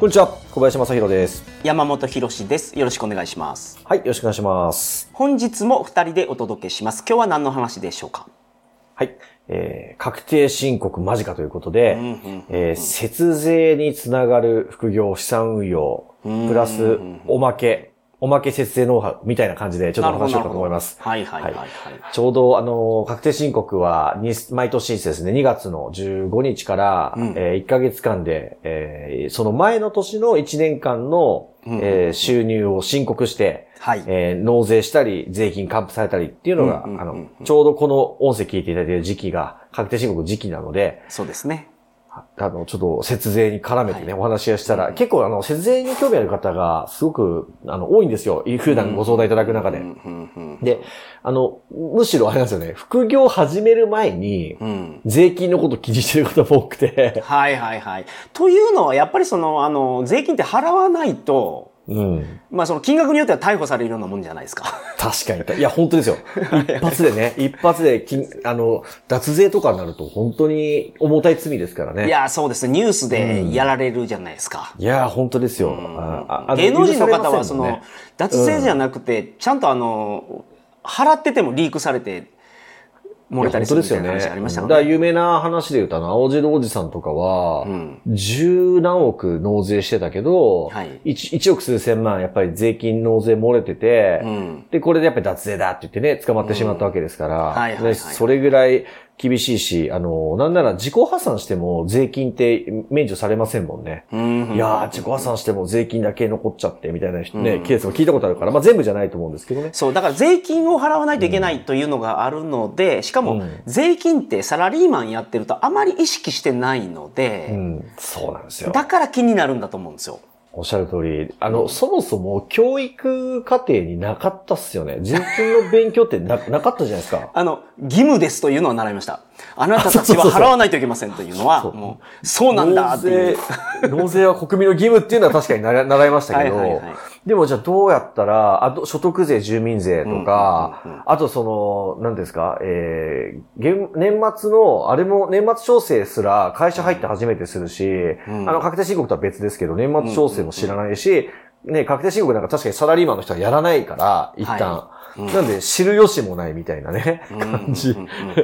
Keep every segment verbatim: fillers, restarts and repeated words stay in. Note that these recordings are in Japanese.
こんにちは、小林正弘です。山本博です。よろしくお願いします。はい、よろしくお願いします。本日もふたりでお届けします。今日は何の話でしょうか？はい、えー、確定申告間近ということで、うんうんうんえー、節税につながる副業資産運用、うんうん、プラスおまけおまけ節税ノウハウみたいな感じでちょっと話しようかと思います。はいはいはい、はいはい、ちょうどあの確定申告は毎年ですね、にがつのじゅうごにちから、うんえー、いっかげつかんで、えー、その前の年のいちねんかんのえー、収入を申告して、はいえー、納税したり税金還付されたりっていうのが、うんうんうんうん、あのちょうどこの音声聞いていただいている時期が確定申告時期なので、そうですね。あのちょっと節税に絡めてね、はい、お話をしたら、うん、結構あの節税に興味ある方がすごくあの多いんですよ。普段ご相談いただく中で、うんうんうんうん、で、あのむしろあれなんですよね。副業を始める前に、うん、税金のことを気にしてる方も多くて、はいはいはい。というのはやっぱりそのあの税金って払わないと。うん、まあその金額によっては逮捕されるようなもんじゃないですか。確かに。いや本当ですよ。一発でね、一発で金、あの、脱税とかになると本当に重たい罪ですからね。いやそうです。ニュースでやられるじゃないですか。うん、いや本当ですよ。うん、ああの芸能人の方はその、ね、脱税じゃなくて、ちゃんとあの、払っててもリークされて、漏れたりするみたいな話ありましたね。だから有名な話で言うと、あの、青汁おじさんとかは、十何億納税してたけど、いちおく数千万やっぱり税金納税漏れてて、うん、で、これでやっぱり脱税だって言ってね、捕まってしまったわけですから、うん、それぐらい厳しいし、あの、なんなら自己破産しても税金って免除されませんもんね。うん、いやー、自己破産しても税金だけ残っちゃってみたいな人ね、うん、ケースも聞いたことあるから、まあ全部じゃないと思うんですけどね。そう、だから税金を払わないといけないというのがあるので、うん、しかももう税金ってサラリーマンやってるとあまり意識してないので、うん、そうなんですよ。だから気になるんだと思うんですよ。おっしゃる通り、あの、うん、そもそも教育課程になかったっすよね。税金の勉強って な, なかったじゃないですか。あの、義務ですというのは習いました。あなたたちは払わないといけませんというのは、そうそうそうもう、そうなんだっていう。納税、納税は国民の義務っていうのは確かに習いましたけど、はいはいはい、でもじゃあどうやったら、あと所得税、住民税とか、うんうんうんうん、あとその、何ですか、えー、年末の、あれも年末調整すら会社入って初めてするし、うん、あの、確定申告とは別ですけど、年末調整も知らないし、ね、確定申告なんか確かにサラリーマンの人はやらないから、一旦。はい、なんで、知る由もないみたいなね、うん、感じ。うんうんうん、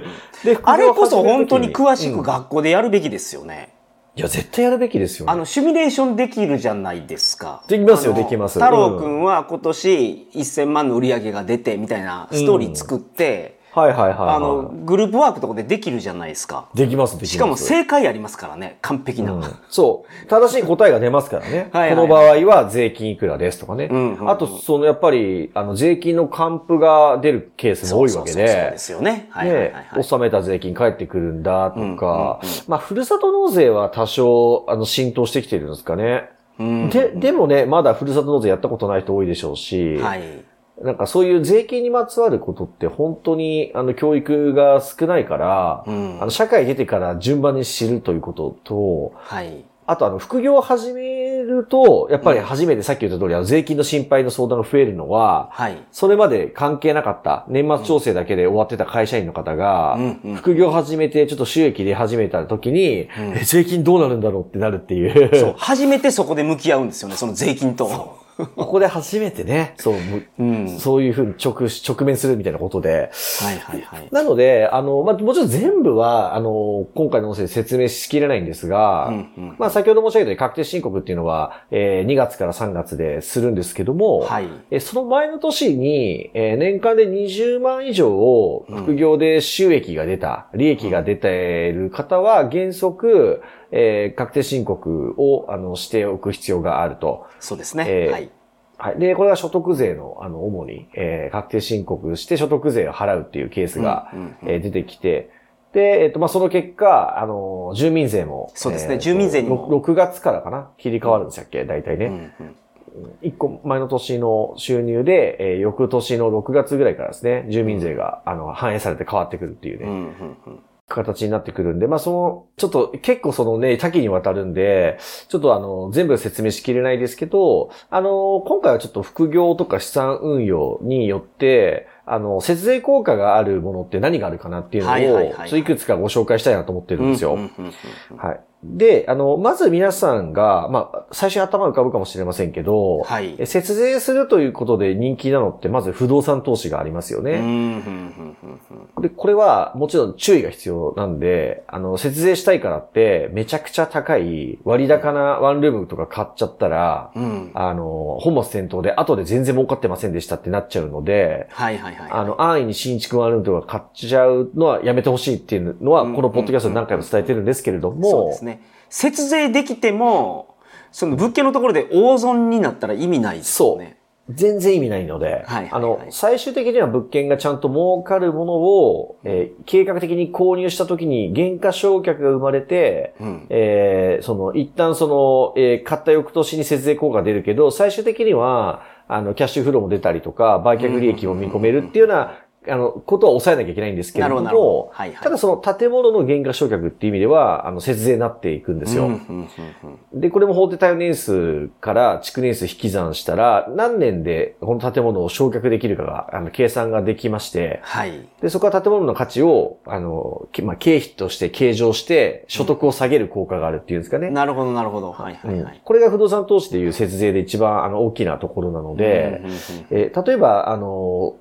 で、あれこそ本当に詳しく学校でやるべきですよね。うん、いや、絶対やるべきですよね。あの、シミュレーションできるじゃないですか。できますよ、できます。太郎くんは今年せんまんの売り上げが出て、みたいなストーリー作って、うんはい、はいはいはい。あの、グループワークとかでできるじゃないですか。できます、できます。しかも正解ありますからね、完璧な。うん、そう。正しい答えが出ますからね。はいはいはい、この場合は税金いくらですとかね。うんうんうん、あと、そのやっぱり、あの、税金の還付が出るケースも多いわけで。そうそうそうそうですよね。はいはいはいはい、ね。納めた税金返ってくるんだとか、うんうんうん、まあ、ふるさと納税は多少、あの、浸透してきてるんですかね。うん、で、でもね、まだふるさと納税やったことない人多いでしょうし。はい。なんかそういう税金にまつわることって本当にあの教育が少ないから、うん、あの社会出てから順番に知るということと、はい、あとあの副業を始めるとやっぱり初めてさっき言った通りあの税金の心配の相談が増えるのは、はい、それまで関係なかった年末調整だけで終わってた会社員の方が、うん、副業を始めてちょっと収益出始めた時に、うん、え税金どうなるんだろうってなるっていう、そう初めてそこで向き合うんですよねその税金と。ここで初めてね、そう、うん、そういうふうに直、直面するみたいなことで。はいはいはい。なので、あの、まあ、もちろん全部は、あの、今回の音声で説明しきれないんですが、うんうん、まあ、先ほど申し上げたように確定申告っていうのは、えー、にがつからさんがつでするんですけども、はい、えその前の年に、えー、年間でにじゅうまん以上を副業で収益が出た、うん、利益が出ている方は原則、えー、確定申告をあのしておく必要があると。そうですね。えー、はい。はい。で、これは所得税の、あの、主に、えー、確定申告して所得税を払うっていうケースが、うんうんうん、えー、出てきて、で、えっと、まあ、その結果、あの、住民税も。そうですね、えー、住民税にも。ろくがつからかな、切り替わるんでしたっけ、大体ね。うんうん、いっこまえの年の収入で、えー、翌年のろくがつぐらいからですね、住民税が、うん、あの反映されて変わってくるっていうね、うんうんうん、形になってくるんで、まあその、ちょっと結構そのね、多岐にわたるんで、ちょっとあの、全部説明しきれないですけど、あの、今回はちょっと副業とか資産運用によって、あの、節税効果があるものって何があるかなっていうのを、はいはいはいはい、いくつかご紹介したいなと思ってるんですよ。うんうんうんうん、はい。で、あの、まず皆さんが、まあ、最初に頭浮かぶかもしれませんけど、はい、節税するということで人気なのって、まず不動産投資がありますよね。うんうんうんうん、で、これはもちろん注意が必要なんで、あの、節税したいからって、めちゃくちゃ高い割高なワンルームとか買っちゃったら、うん、あの、本末転倒で後で全然儲かってませんでしたってなっちゃうので、はいはいはいはい、あの、安易に新築ワンルームとか買っちゃうのはやめてほしいっていうのは、このポッドキャストで何回も伝えてるんですけれども、そうですね。節税できてもその物件のところで大損になったら意味ないですよね。そう、全然意味ないので、はいはいはい、あの最終的には物件がちゃんと儲かるものを、えー、計画的に購入したときに減価償却が生まれて、うんえー、その一旦その、えー、買った翌年に節税効果が出るけど、最終的にはあのキャッシュフローも出たりとか売却利益も見込めるっていうような、うんうんうんうん、あの、ことは抑えなきゃいけないんですけれども、はいはい、ただその建物の減価償却っていう意味では、あの、節税になっていくんですよ。うんうんうんうん、で、これも法定耐用年数から築年数引き算したら、何年でこの建物を償却できるかが、あの、計算ができまして、はい、で、そこは建物の価値を、あの、まあ、経費として計上して、所得を下げる効果があるっていうんですかね。うん、なるほど、なるほど。はいはいはい、うん。これが不動産投資でいう節税で一番、あの、大きなところなので、うんうんうん、えー、例えば、あの、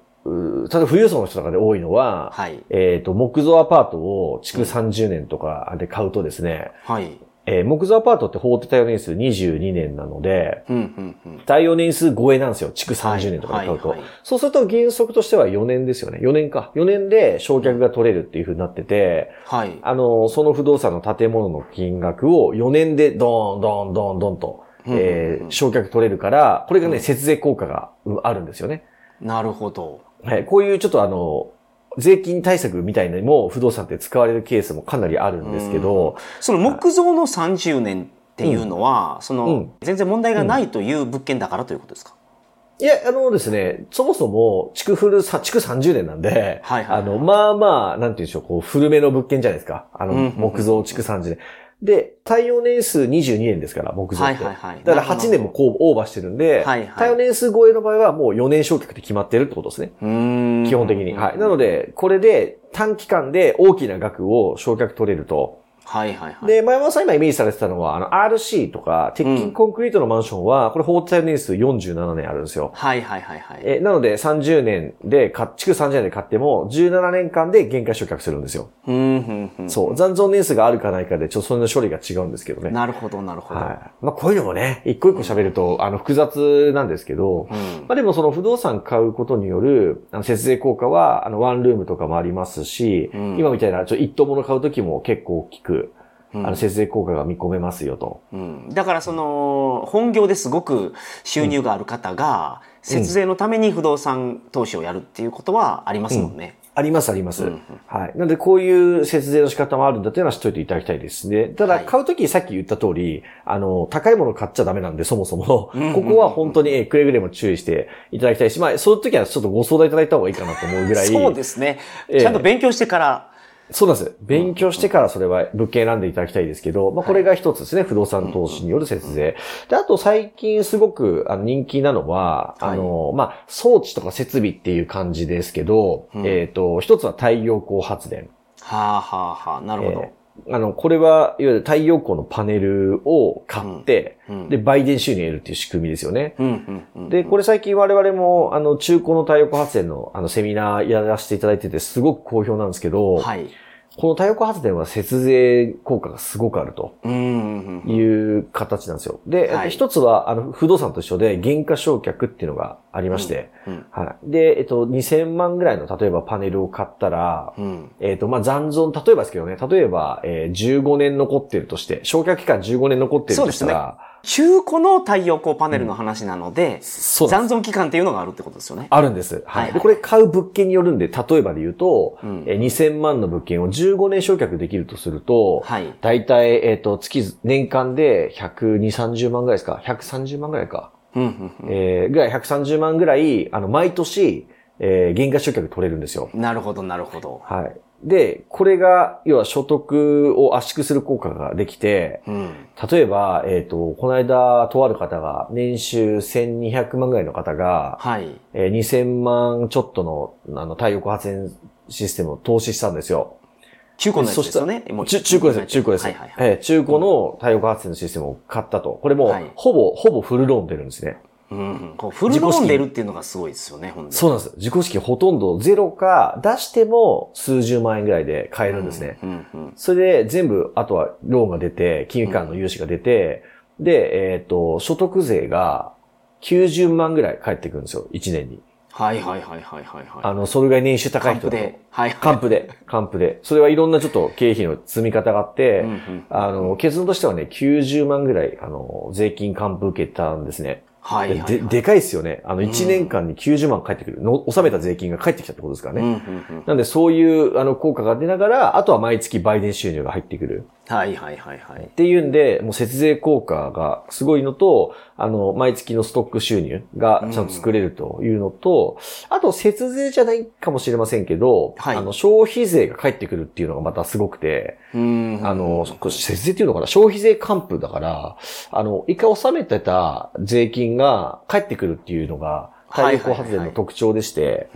ただ富裕層の人とかで多いのは、はい、えっと、木造アパートを築さんじゅうねんとかで買うとですね、うんはいえー、木造アパートって法定耐用年数にじゅうにねんなので、うんうんうん、耐用年数超えなんですよ、築さんじゅうねんとかで買うと、はいはいはい。そうすると原則としてはよねんですよね。よねんか。よねんで償却が取れるっていう風になってて、はい、あの、その不動産の建物の金額をよねんでドーンドーンドーンドーンと、えー、償却取れるから、これがね、うん、節税効果があるんですよね。なるほど。はい、こういうちょっとあの、税金対策みたいなのも不動産って使われるケースもかなりあるんですけど。その木造のさんじゅうねんっていうのは、うん、その、全然問題がないという物件だからということですか？いや、あのですね、そもそも、築古、築さんじゅうねんなんで、はいはいはい、あの、まあまあ、なんていうんでしょう、こう、古めの物件じゃないですか。あの、木造築さんじゅうねん。で、耐用年数にじゅうにねんですから、木造って。はいはいはい、だからはちねんもこうオーバーしてるんで、はいはい、耐用年数超えの場合はもうよねん償却で決まってるってことですね。うーん基本的に。はい。なので、これで短期間で大きな額を償却取れると。はいはいはい。で、前々さん今イメージされてたのは、あの、アールシー とか、鉄筋コンクリートのマンションは、うん、これ法定耐用年数よんじゅうななねんあるんですよ。はいはいはいはい。え、なのでさんじゅうねんで、築さんじゅうねんで買っても、じゅうななねんかんで減価償却するんですよ。うん、うん、うん。そう。残存年数があるかないかで、ちょっとそれの処理が違うんですけどね。なるほどなるほど。はい。まあこういうのもね、一個一個喋ると、うん、あの、複雑なんですけど、うん、まあでもその不動産買うことによる、あの、節税効果は、あの、ワンルームとかもありますし、うん、今みたいな、ちょっと一棟物買うときも結構大きく、あの節税効果が見込めますよと、うん、だからその本業ですごく収入がある方が節税のために不動産投資をやるっていうことはありますもんね、うんうん、ありますあります、うんうん、はい。なのでこういう節税の仕方もあるんだというのは知っといていただきたいですね。ただ買うときさっき言った通り、あの高いもの買っちゃダメなんでそもそも、うんうんうんうん、ここは本当にくれぐれも注意していただきたいし、まあそういう時はちょっとご相談いただいた方がいいかなと思うぐらいそうですね、ちゃんと勉強してから、えーそうなんです。勉強してからそれは物件選んでいただきたいですけど、まあこれが一つですね、はい、不動産投資による節税。で、あと最近すごく人気なのは、はい、あの、まあ装置とか設備っていう感じですけど、うん、えっと、一つは太陽光発電。はあはあはあ、なるほど。えーあの、これは、いわゆる太陽光のパネルを買って、うんうん、で、売電収入を得るっていう仕組みですよね、うんうんうん。で、これ最近我々も、あの、中古の太陽光発電の、あの、セミナーやらせていただいてて、すごく好評なんですけど、はい、この太陽光発電は節税効果がすごくあるという形なんですよ。で、はい、一つは、あの、不動産と一緒で、減価償却っていうのがありまして、うんうんはい、で、えっと、にせんまんぐらいの、例えばパネルを買ったら、うん、えっと、まあ、残存、例えばですけどね、例えば、えー、じゅうごねん残ってるとして、償却期間じゅうごねん残ってるとしたら、中古の太陽光パネルの話なので、うん、そうです。残存期間っていうのがあるってことですよね。あるんです。はい。はいはい、でこれ買う物件によるんで、例えばで言うと、うん、えにせんまんの物件をじゅうごねん償却できるとすると、はい、だいたい、えっと、月、年間でひゃくにじゅう、さんじゅうまんぐらいですか ?ひゃくさんじゅう 万ぐらいか。うんうんうん、えー、ぐらい、ひゃくさんじゅうまんぐらい、あの、毎年、えー、減価償却取れるんですよ。なるほど、なるほど。はい。で、これが、要は所得を圧縮する効果ができて、うん、例えば、えっと、この間、とある方が、年収せんにひゃくまんぐらいの方が、はい、えー、にせんまんちょっとの、あの、太陽光発電システムを投資したんですよ。中古のやつですよね。中古です、中古です。はいはいはい、えー、中古の太陽光発電のシステムを買ったと。これもう、はい、ほぼ、ほぼフルローン出るんですね。うん、こうフルローン出るっていうのがすごいですよね、本当に。そうなんです。自己資金ほとんどゼロか、出しても数十万円ぐらいで買えるんですね。うんうんうん、それで全部、あとはローンが出て、金融機関の融資が出て、うん、で、えっと、所得税がきゅうじゅうまんぐらい返ってくるんですよ、いちねんに。はいはいはいはいはい、はい。あの、それぐらい年収高い人だと。還付で。はいはい。還付で。還付で。それはいろんなちょっと経費の積み方があって、うんうん、あの、結論としてはね、きゅうじゅうまんぐらい、あの、税金還付受けたんですね。はいはいはい、で、でかいですよね。あの、いちねんかんにきゅうじゅうまん返ってくる、うん。納めた税金が返ってきたってことですからね。うんうんうん、なんで、そういう、あの、効果が出ながら、あとは毎月売電収入が入ってくる。はいはいはいはい。っていうんで、もう節税効果がすごいのと、あの、毎月のストック収入がちゃんと作れるというのと、うん、あと節税じゃないかもしれませんけど、はい、あの、消費税が返ってくるっていうのがまたすごくて、うん、あの、節税っていうのかな、消費税還付だから、あの、一回納めてた税金が返ってくるっていうのが、太陽光発電の特徴でして、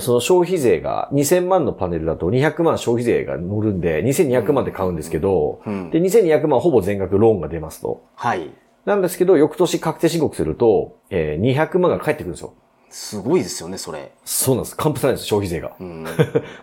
その消費税がにせんまんのパネルだとにひゃくまん消費税が乗るんで、にせんにひゃくまんで買うんですけど、うんうん、で、にせんにひゃくまんほぼ全額ローンが出ますと。はい。なんですけど、翌年確定申告すると、えー、にひゃくまんが返ってくるんですよ。すごいですよね、それ。そうなんです。還付されるんです、消費税が。うん、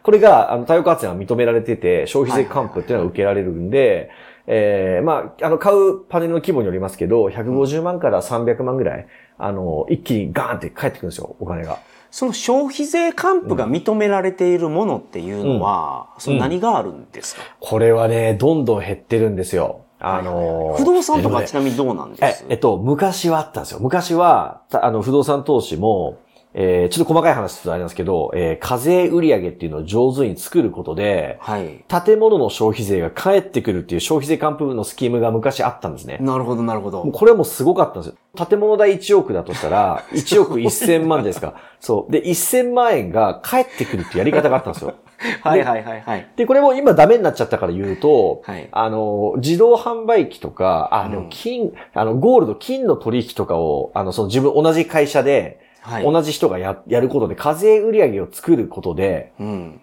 これが、あの、太陽光発電は認められてて、消費税還付っていうのは受けられるんで、えー、まあ、あの、買うパネルの規模によりますけど、ひゃくごじゅうまんからさんびゃくまんぐらい、あの、一気にガーンって返ってくるんですよ、お金が。その消費税還付が認められているものっていうのは、うん、その何があるんですか、うん、これはね、どんどん減ってるんですよ。あのー、不動産とかちなみにどうなんですか、ね、え、えっと、昔はあったんですよ。昔は、あの、不動産投資も、えー、ちょっと細かい話するとあれなんですけど、えー、課税売上っていうのを上手に作ることで、はい、建物の消費税が返ってくるっていう消費税還付のスキームが昔あったんですね。なるほど、なるほど。これはもうすごかったんですよ。建物代いちおくだとしたら、いちおくせんまんですか。そう。で、せんまんえんが返ってくるっていうやり方があったんですよ。はいはいはいはい。で、これも今ダメになっちゃったから言うと、はい、あの、自動販売機とか、あの、金、うん、あの、ゴールド、金の取引とかを、あの、その自分、同じ会社で、はい、同じ人が や, やることで、課税売上を作ることで、うん、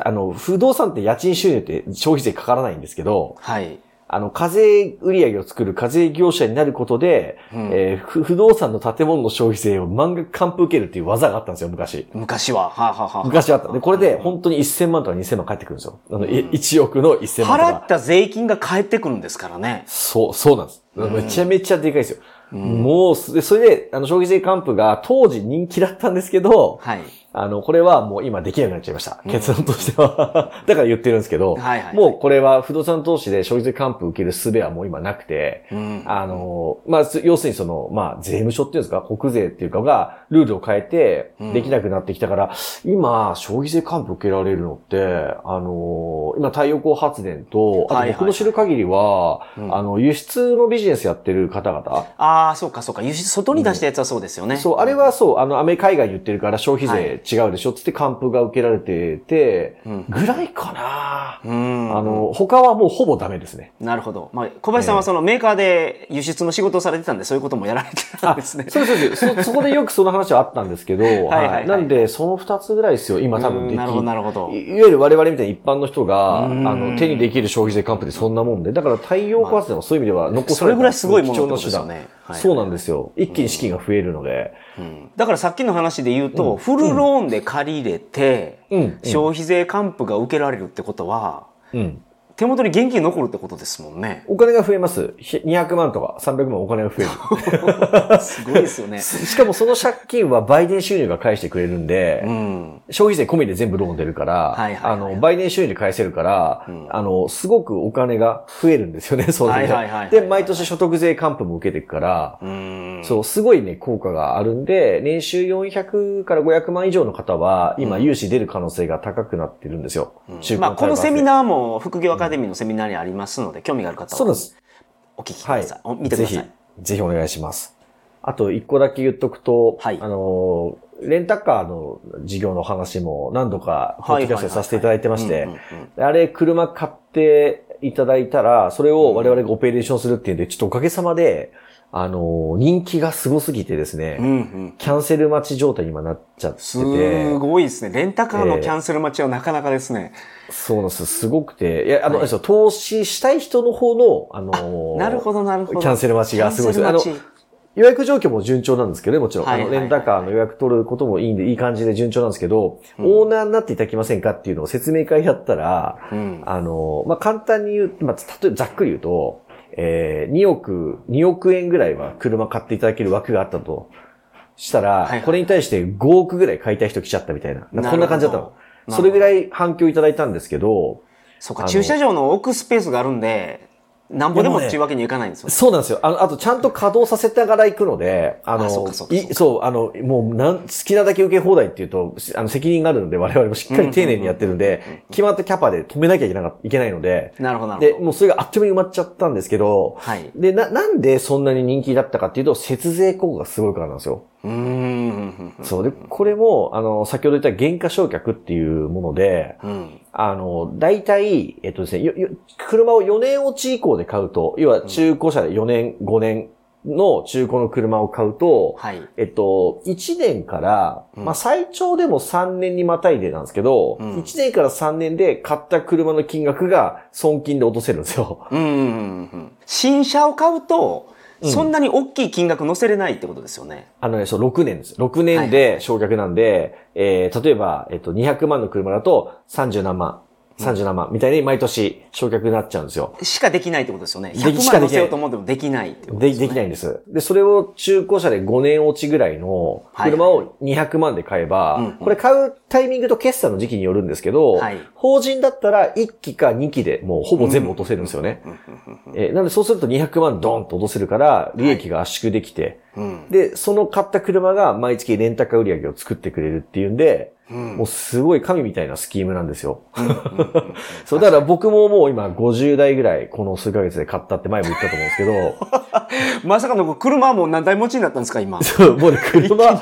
あの、不動産って家賃収入って消費税かからないんですけど、はい、あの、課税売上を作る課税業者になることで、うん、えー、不動産の建物の消費税を満額還付受けるっていう技があったんですよ、昔。昔は。はあ、はあはあ、昔はあった。で、これで本当にいっせんまんとかにせんまん返ってくるんですよ。あの、うん、いちおくのせんまんとか。払った税金が返ってくるんですからね。そう、そうなんです。めちゃめちゃでかいですよ。うんうん、もう、それで、あの、消費税還付が当時人気だったんですけど、はい、あの、これはもう今できなくなっちゃいました。うん、結論としては。だから言ってるんですけど、はいはいはい、もうこれは不動産投資で消費税還付受ける術はもう今なくて、うん、あの、まあ、要するにその、まあ、税務署っていうんですか、国税っていうかが、ルールを変えて、できなくなってきたから、うん、今、消費税還付受けられるのって、あの、今、太陽光発電と、あと僕の知る限りは、はいはいはい、あの、輸出のビジネスやってる方々、うん、ああ、そうかそうか。輸出、外に出したやつはそうですよね。うん、そう、あれはそう、あの、アメリカ海外に売ってるから消費税違うでしょって言って、還付が受けられてて、うん、ぐらいかな、うん。あの、他はもうほぼダメですね。なるほど。まあ、小林さんはそのメーカーで輸出の仕事をされてたんで、そういうこともやられてたんですね。そうそうです。そ、そこでよくその話はあったんですけど、はいはいはい、なんで、その二つぐらいですよ、今多分できる。なるほど、なるほど。いわゆる我々みたいな一般の人が、あの、手にできる消費税還付ってそんなもんで、だから太陽光発電はそういう意味では残される、まあ、それぐらいすごいものですよね。はい、そうなんですよ。一気に資金が増えるので。うんうん、だからさっきの話で言うと、うん、フルローンで借り入れて、うんうん、消費税還付が受けられるってことは、うん、手元に現金残るってことですもんね。お金が増えます。にひゃくまんとかさんびゃくまんお金が増える。すごいですよね。しかもその借金はバイデン収入が返してくれるんで、うん、消費税込みで全部ローン出るから、はいはいはいはい、あの、バイデン収入で返せるから、うん、あの、すごくお金が増えるんですよね、そういうの。で、毎年所得税還付も受けていくから、うん、そう、すごいね、効果があるんで、年収よんひゃくからごひゃくまん以上の方は、今、融資出る可能性が高くなってるんですよ。うん、まあ、このセミナーも、副業アカデミーのセミナーにありますので、うん、興味がある方は。そうです。お聞きください。はい、見てください。ぜひ、ぜひお願いします。あと、一個だけ言っとくと、はい、あの、レンタカーの事業の話も何度か、ポッドキャストさせていただいてまして、あれ、車買っていただいたら、それを我々がオペレーションするっていうんで、ちょっとおかげさまで、あの、人気がすごすぎてですね、うんうん、キャンセル待ち状態に今なっちゃってて。すごいですね。レンタカーのキャンセル待ちはなかなかですね。えー、そうなんです。すごくて。いや、あの、はい、投資したい人の方の、あの、あ、なるほどなるほど。キャンセル待ちがすごいです。あの、予約状況も順調なんですけどね、もちろん。はいはいはいはい、あの、レンタカーの予約取ることもいいんで、いい感じで順調なんですけど、うん、オーナーになっていただきませんかっていうのを説明会やったら、うん、あの、まあ、簡単に言う、まあ、例えばざっくり言うと、えー、におく、におくえんぐらいは車買っていただける枠があったとしたら、はいはい、これに対してごおくぐらい買いたい人来ちゃったみたいな。こんな感じだったの。それぐらい反響いただいたんですけど。そうか、駐車場の奥スペースがあるんで、なんぼでもっていうわけにはいかないんですよ、ね。そうなんですよ。あの、あとちゃんと稼働させてから行くので、あの、あ、そうかそうかそうか、そう、あの、もうなん、好きなだけ受け放題っていうと、あの、責任があるので、我々もしっかり丁寧にやってるんで、うんうんうんうん、決まったキャパで止めなきゃいけな、いけないので。なるほどなるほど。で、もうそれがあっという間に埋まっちゃったんですけど、はい。で、な、なんでそんなに人気だったかっていうと、節税効果がすごいからなんですよ。うーん。そう。で、これも、あの、先ほど言った減価償却っていうもので、うん。あの、大体、えっとですね、よ、よ、車をよねん落ち以降で買うと、要は中古車でよねん、ごねんの中古の車を買うと、はい、えっと、いちねんから、うん、まあ、最長でもさんねんにまたいでなんですけど、うん、いちねんからさんねんで買った車の金額が損金で落とせるんですよ。うんうんうん、新車を買うと、そんなに大きい金額乗せれないってことですよね。うん、あのね、そう、ろくねんです。ろくねんで償却なんで、はいはい、えー、例えば、えっと、にひゃくまんの車だとさんじゅうなんまん、さんじゅうなんまんみたいに毎年償却になっちゃうんですよ。しかできないってことですよね。ひゃくまん乗せようと思ってもできないってことですよね。で、できないんです。で、それを中古車でごねん落ちぐらいの車をにひゃくまんで買えば、はいはい、これ買うタイミングと決算の時期によるんですけど、はい、法人だったらいっきかにきでもうほぼ全部落とせるんですよね。うん、えー、なのでそうするとにひゃくまんドンと落とせるから利益が圧縮できて、はい、うん、で、その買った車が毎月レンタカー売り上げを作ってくれるっていうんで、うん、もうすごい神みたいなスキームなんですよ。うんうんうん、そう、だから僕ももう今ごじゅうだいぐらいこの数ヶ月で買ったって前も言ったと思うんですけど。まさかの車はもう何台持ちになったんですか今。そう、もうね、車、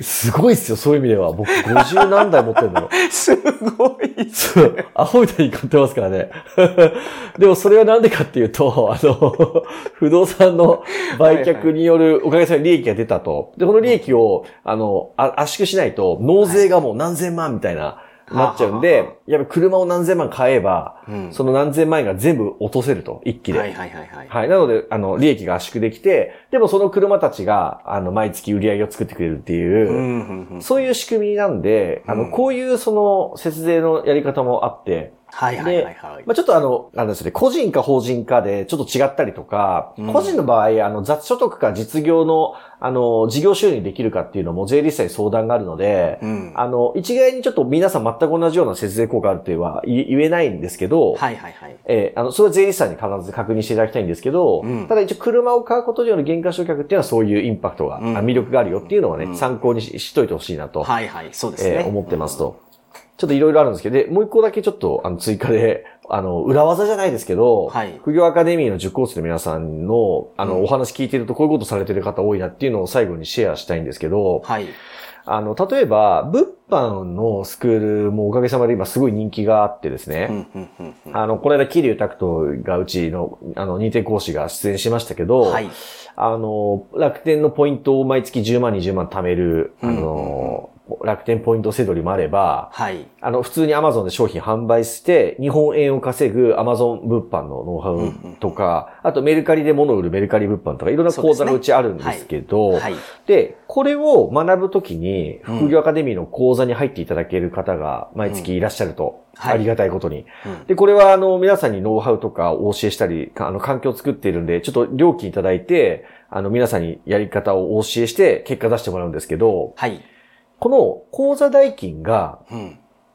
すごいっすよ、そういう意味では。僕ごじゅうなんだい持ってるのよ。すごいっすね。そう、アホみたいに買ってますからね。でもそれはなんでかっていうと、あの、不動産の売却によるおかげさまで利益が出たと。で、この利益を、あの、あ圧縮しないと納税がもう、はい、何千万みたいな、なっちゃうんで、はあはあ、やっぱ車を何千万買えば、うん、その何千万円が全部落とせると、一気で。はいはいはい、はい。はい。なので、あの、利益が圧縮できて、でもその車たちが、あの、毎月売り上げを作ってくれるっていう、うんうんうん、そういう仕組みなんで、あの、こういうその、節税のやり方もあって、はいはいはい、はい。まぁ、あ、ちょっとあの、あれですね、個人か法人かでちょっと違ったりとか、うん、個人の場合、あの、雑所得か実業の、あの、事業収入できるかっていうのも税理士さんに相談があるので、うん、あの、一概にちょっと皆さん全く同じような節税効果あるとは言えないんですけど、はいはいはい。えー、あの、それは税理士さんに必ず確認していただきたいんですけど、うん、ただ一応車を買うことによる減価償却っていうのはそういうインパクトが、うん、魅力があるよっていうのはね、うん、参考に し, しといてほしいなと。はいはい、そうですね。えー、思ってますと。うん、ちょっといろいろあるんですけど、で、もう一個だけちょっと、あの、追加で、あの、裏技じゃないですけど、はい。副業アカデミーの受講生の皆さんの、あの、うん、お話聞いてるとこういうことされてる方多いなっていうのを最後にシェアしたいんですけど、はい。あの、例えば、物販のスクールもおかげさまで今すごい人気があってですね、うんうんうんうん、あの、この間、桐生拓人がうちの、あの、認定講師が出演しましたけど、はい。あの、楽天のポイントを毎月じゅうまん、にじゅうまん貯める、あの、うんうんうん、楽天ポイントセドリもあれば、はい、あの、普通に Amazon で商品販売して、日本円を稼ぐ Amazon 物販のノウハウとか、うんうん、あとメルカリで物を売るメルカリ物販とか、いろんな講座のうちあるんですけど、で、ねはいはい、で、これを学ぶときに、副業アカデミーの講座に入っていただける方が毎月いらっしゃると、うん、ありがたいことに、はいうん。で、これはあの、皆さんにノウハウとかお教えしたり、あの、環境を作っているんで、ちょっと料金いただいて、あの、皆さんにやり方をお教えして、結果出してもらうんですけど、はいこの講座代金が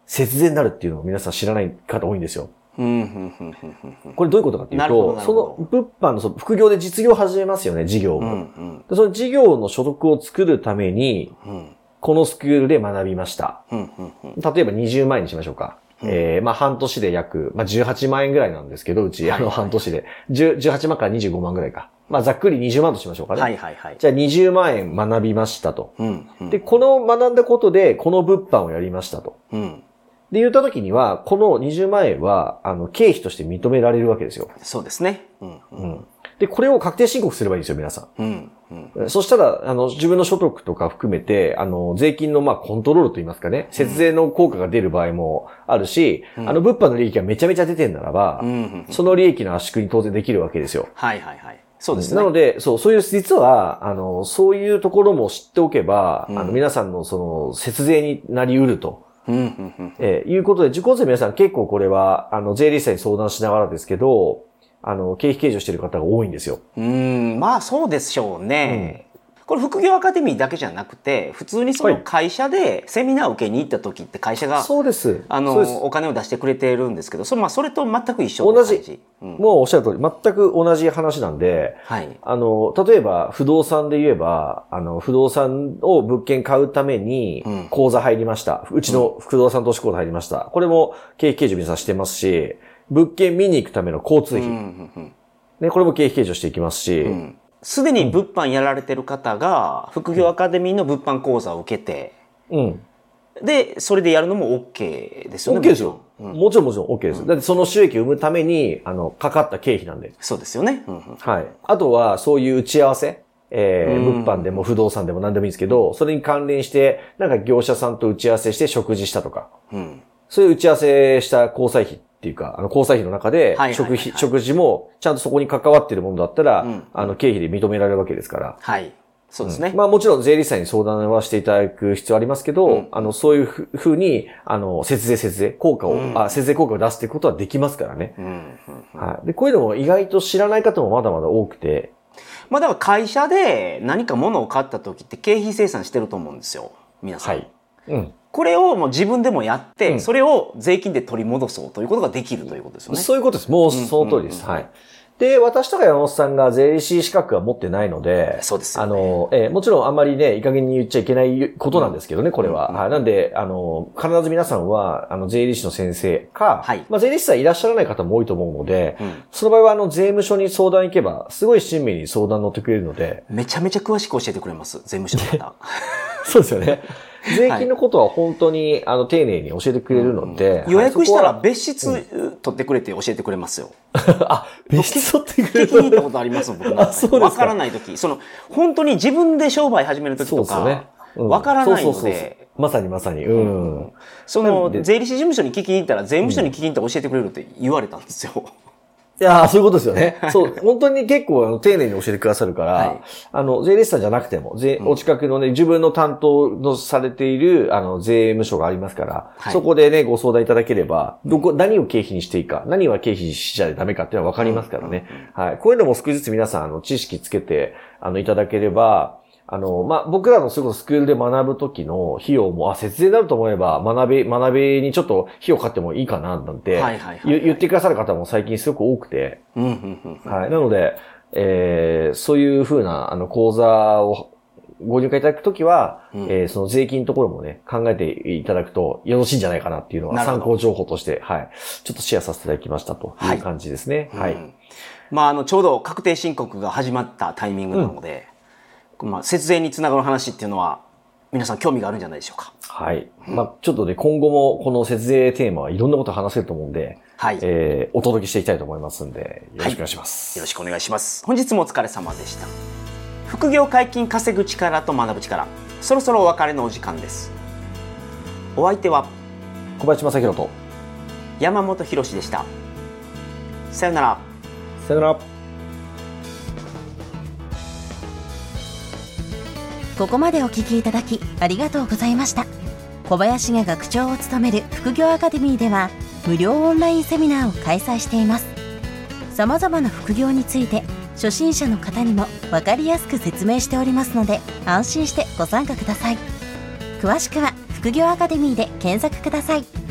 節税になるっていうのを皆さん知らない方多いんですよ。これどういうことかっていうと、その物販のその副業で実業を始めますよね、事業を、うんうん。その事業の所得を作るために、このスクールで学びました。うんうんうん、例えばにじゅうまんえんにしましょうか。うん、えー、まあ半年で約、まあじゅうはちまんえんぐらいなんですけど、うち、あの半年で、はいはい、じゅうはちまんからにじゅうごまんぐらいか。まあざっくりにじゅうまんとしましょうかね。はいはいはい。じゃあにじゅうまんえん学びましたと。うんうん、で、この学んだことで、この物販をやりましたと。うん、で、言った時には、このにじゅうまんえんは、あの、経費として認められるわけですよ。そうですね。うんうんうん、で、これを確定申告すればいいんですよ、皆さん。うんうん、そしたら、あの、自分の所得とか含めて、あの、税金の、まあ、コントロールと言いますかね、節税の効果が出る場合もあるし、うん、あの、物販の利益がめちゃめちゃ出てるならば、うんうんうん、その利益の圧縮に当然できるわけですよ。はいはいはい。そうですね。なので、そう、そういう、実は、あの、そういうところも知っておけば、うん、あの、皆さんの、その、節税になり得ると。えー、いうことで、受講生皆さん結構これは、あの、税理士さんに相談しながらですけど、あの、経費計上してる方が多いんですよ。うーん、まあそうでしょうね、うん。これ副業アカデミーだけじゃなくて、普通にその会社でセミナーを受けに行った時って会社が、そうです。あの、お金を出してくれているんですけど、それ、まあそれと全く一緒の感じ。同じ、うん。もうおっしゃる通り、全く同じ話なんで、はい、あの、例えば不動産で言えば、あの、不動産を物件買うために、口座入りました、うん。うちの不動産投資口座入りました。うん、これも経費計上皆さんしてますし、物件見に行くための交通費、うんうんうんね、これも経費計上していきますし、すで、うん、に物販やられてる方が副業アカデミーの物販講座を受けて、うん、でそれでやるのも OK ですよね。OK ですよ。もちろんもちろん OK です、うん。だってその収益を生むためにあのかかった経費なんで。そうですよね。うんうん、はい。あとはそういう打ち合わせ。えー、物販でも不動産でも何でもいいんですけど、それに関連してなんか業者さんと打ち合わせして食事したとか、うん、そういう打ち合わせした交際費。っていうか、あの、交際費の中で、食費、食事も、ちゃんとそこに関わっているものだったら、うん、あの、経費で認められるわけですから。はい。そうですね。うん、まあ、もちろん税理士さんに相談はしていただく必要ありますけど、うん、あの、そういうふうに、あの、節税、節税、効果を、うん、あ、節税効果を出すってことはできますからね。うんうん、はい。で、こういうのも意外と知らない方もまだまだ多くて。まあ、だから会社で何か物を買った時って経費精算してると思うんですよ。皆さん。はい。うん。これをもう自分でもやって、うん、それを税金で取り戻そうということができるということですよね。そういうことです。もうその通りです。うんうんうん、はい。で、私とか山本さんが税理士資格は持ってないので、そうですよね。あの、えー、もちろんあんまりね、いい加減に言っちゃいけないことなんですけどね、これは。うんうんうん、なんで、あの、必ず皆さんは、あの、税理士の先生か、はい、まあ、税理士さんいらっしゃらない方も多いと思うので、うん、その場合は、あの、税務署に相談行けば、すごい親身に相談乗ってくれるので。めちゃめちゃ詳しく教えてくれます、税務署の方。そうですよね。税金のことは本当に、はい、あの丁寧に教えてくれるので、うんはい、予約したら別室取ってくれて教えてくれますよ。あ、別室取ってくれる。聞きに行ったことありますもん僕なんか。わからないとき、その本当に自分で商売始めるときとか、わ、ねうん、からないので。そうそうそうそうまさにまさに。うんうん、その税理士事務所に聞きに行ったら税務署に聞きに行ったら教えてくれるって言われたんですよ。うんいやー、そういうことですよね。そう、本当に結構あの丁寧に教えてくださるから、はい、あの、税理士さんじゃなくても、税、お近くのね、自分の担当のされている、あの、税務署がありますから、はい、そこでね、ご相談いただければ、どこ、何を経費にしていいか、何は経費しちゃダメかっていうのは分かりますからね。うんうん、はい。こういうのも少しずつ皆さん、あの、知識つけて、あの、いただければ、あの、まあ、僕らのすぐスクールで学ぶ時の費用も、あ、節税になると思えば、学び、学びにちょっと費用かってもいいかな、なんて、はいはいはいはい、言ってくださる方も最近すごく多くて、うんうんうん、はい。なので、えー、そういうふうな、あの、講座をご入会いただくときは、うんえー、その税金のところもね、考えていただくとよろしいんじゃないかなっていうのは、参考情報として、はい。ちょっとシェアさせていただきましたという感じですね。はい。うんはい、まあ、あの、ちょうど確定申告が始まったタイミングなので、うんまあ、節税につながる話っていうのは皆さん興味があるんじゃないでしょうか。はい。まあ、ちょっとね、今後もこの節税テーマはいろんなこと話せると思うんで、はい。えー、お届けしていきたいと思いますんで、よろしくお願いします。はい、よろしくお願いします。本日もお疲れ様でした。副業解禁稼ぐ力と学ぶ力、そろそろお別れのお時間です。お相手は小林正弘と山本博史でした。さよなら。さよなら。ここまでお聞きいただきありがとうございました。小林が学長を務める副業アカデミーでは無料オンラインセミナーを開催しています。様々な副業について初心者の方にも分かりやすく説明しておりますので、安心してご参加ください。詳しくは副業アカデミーで検索ください。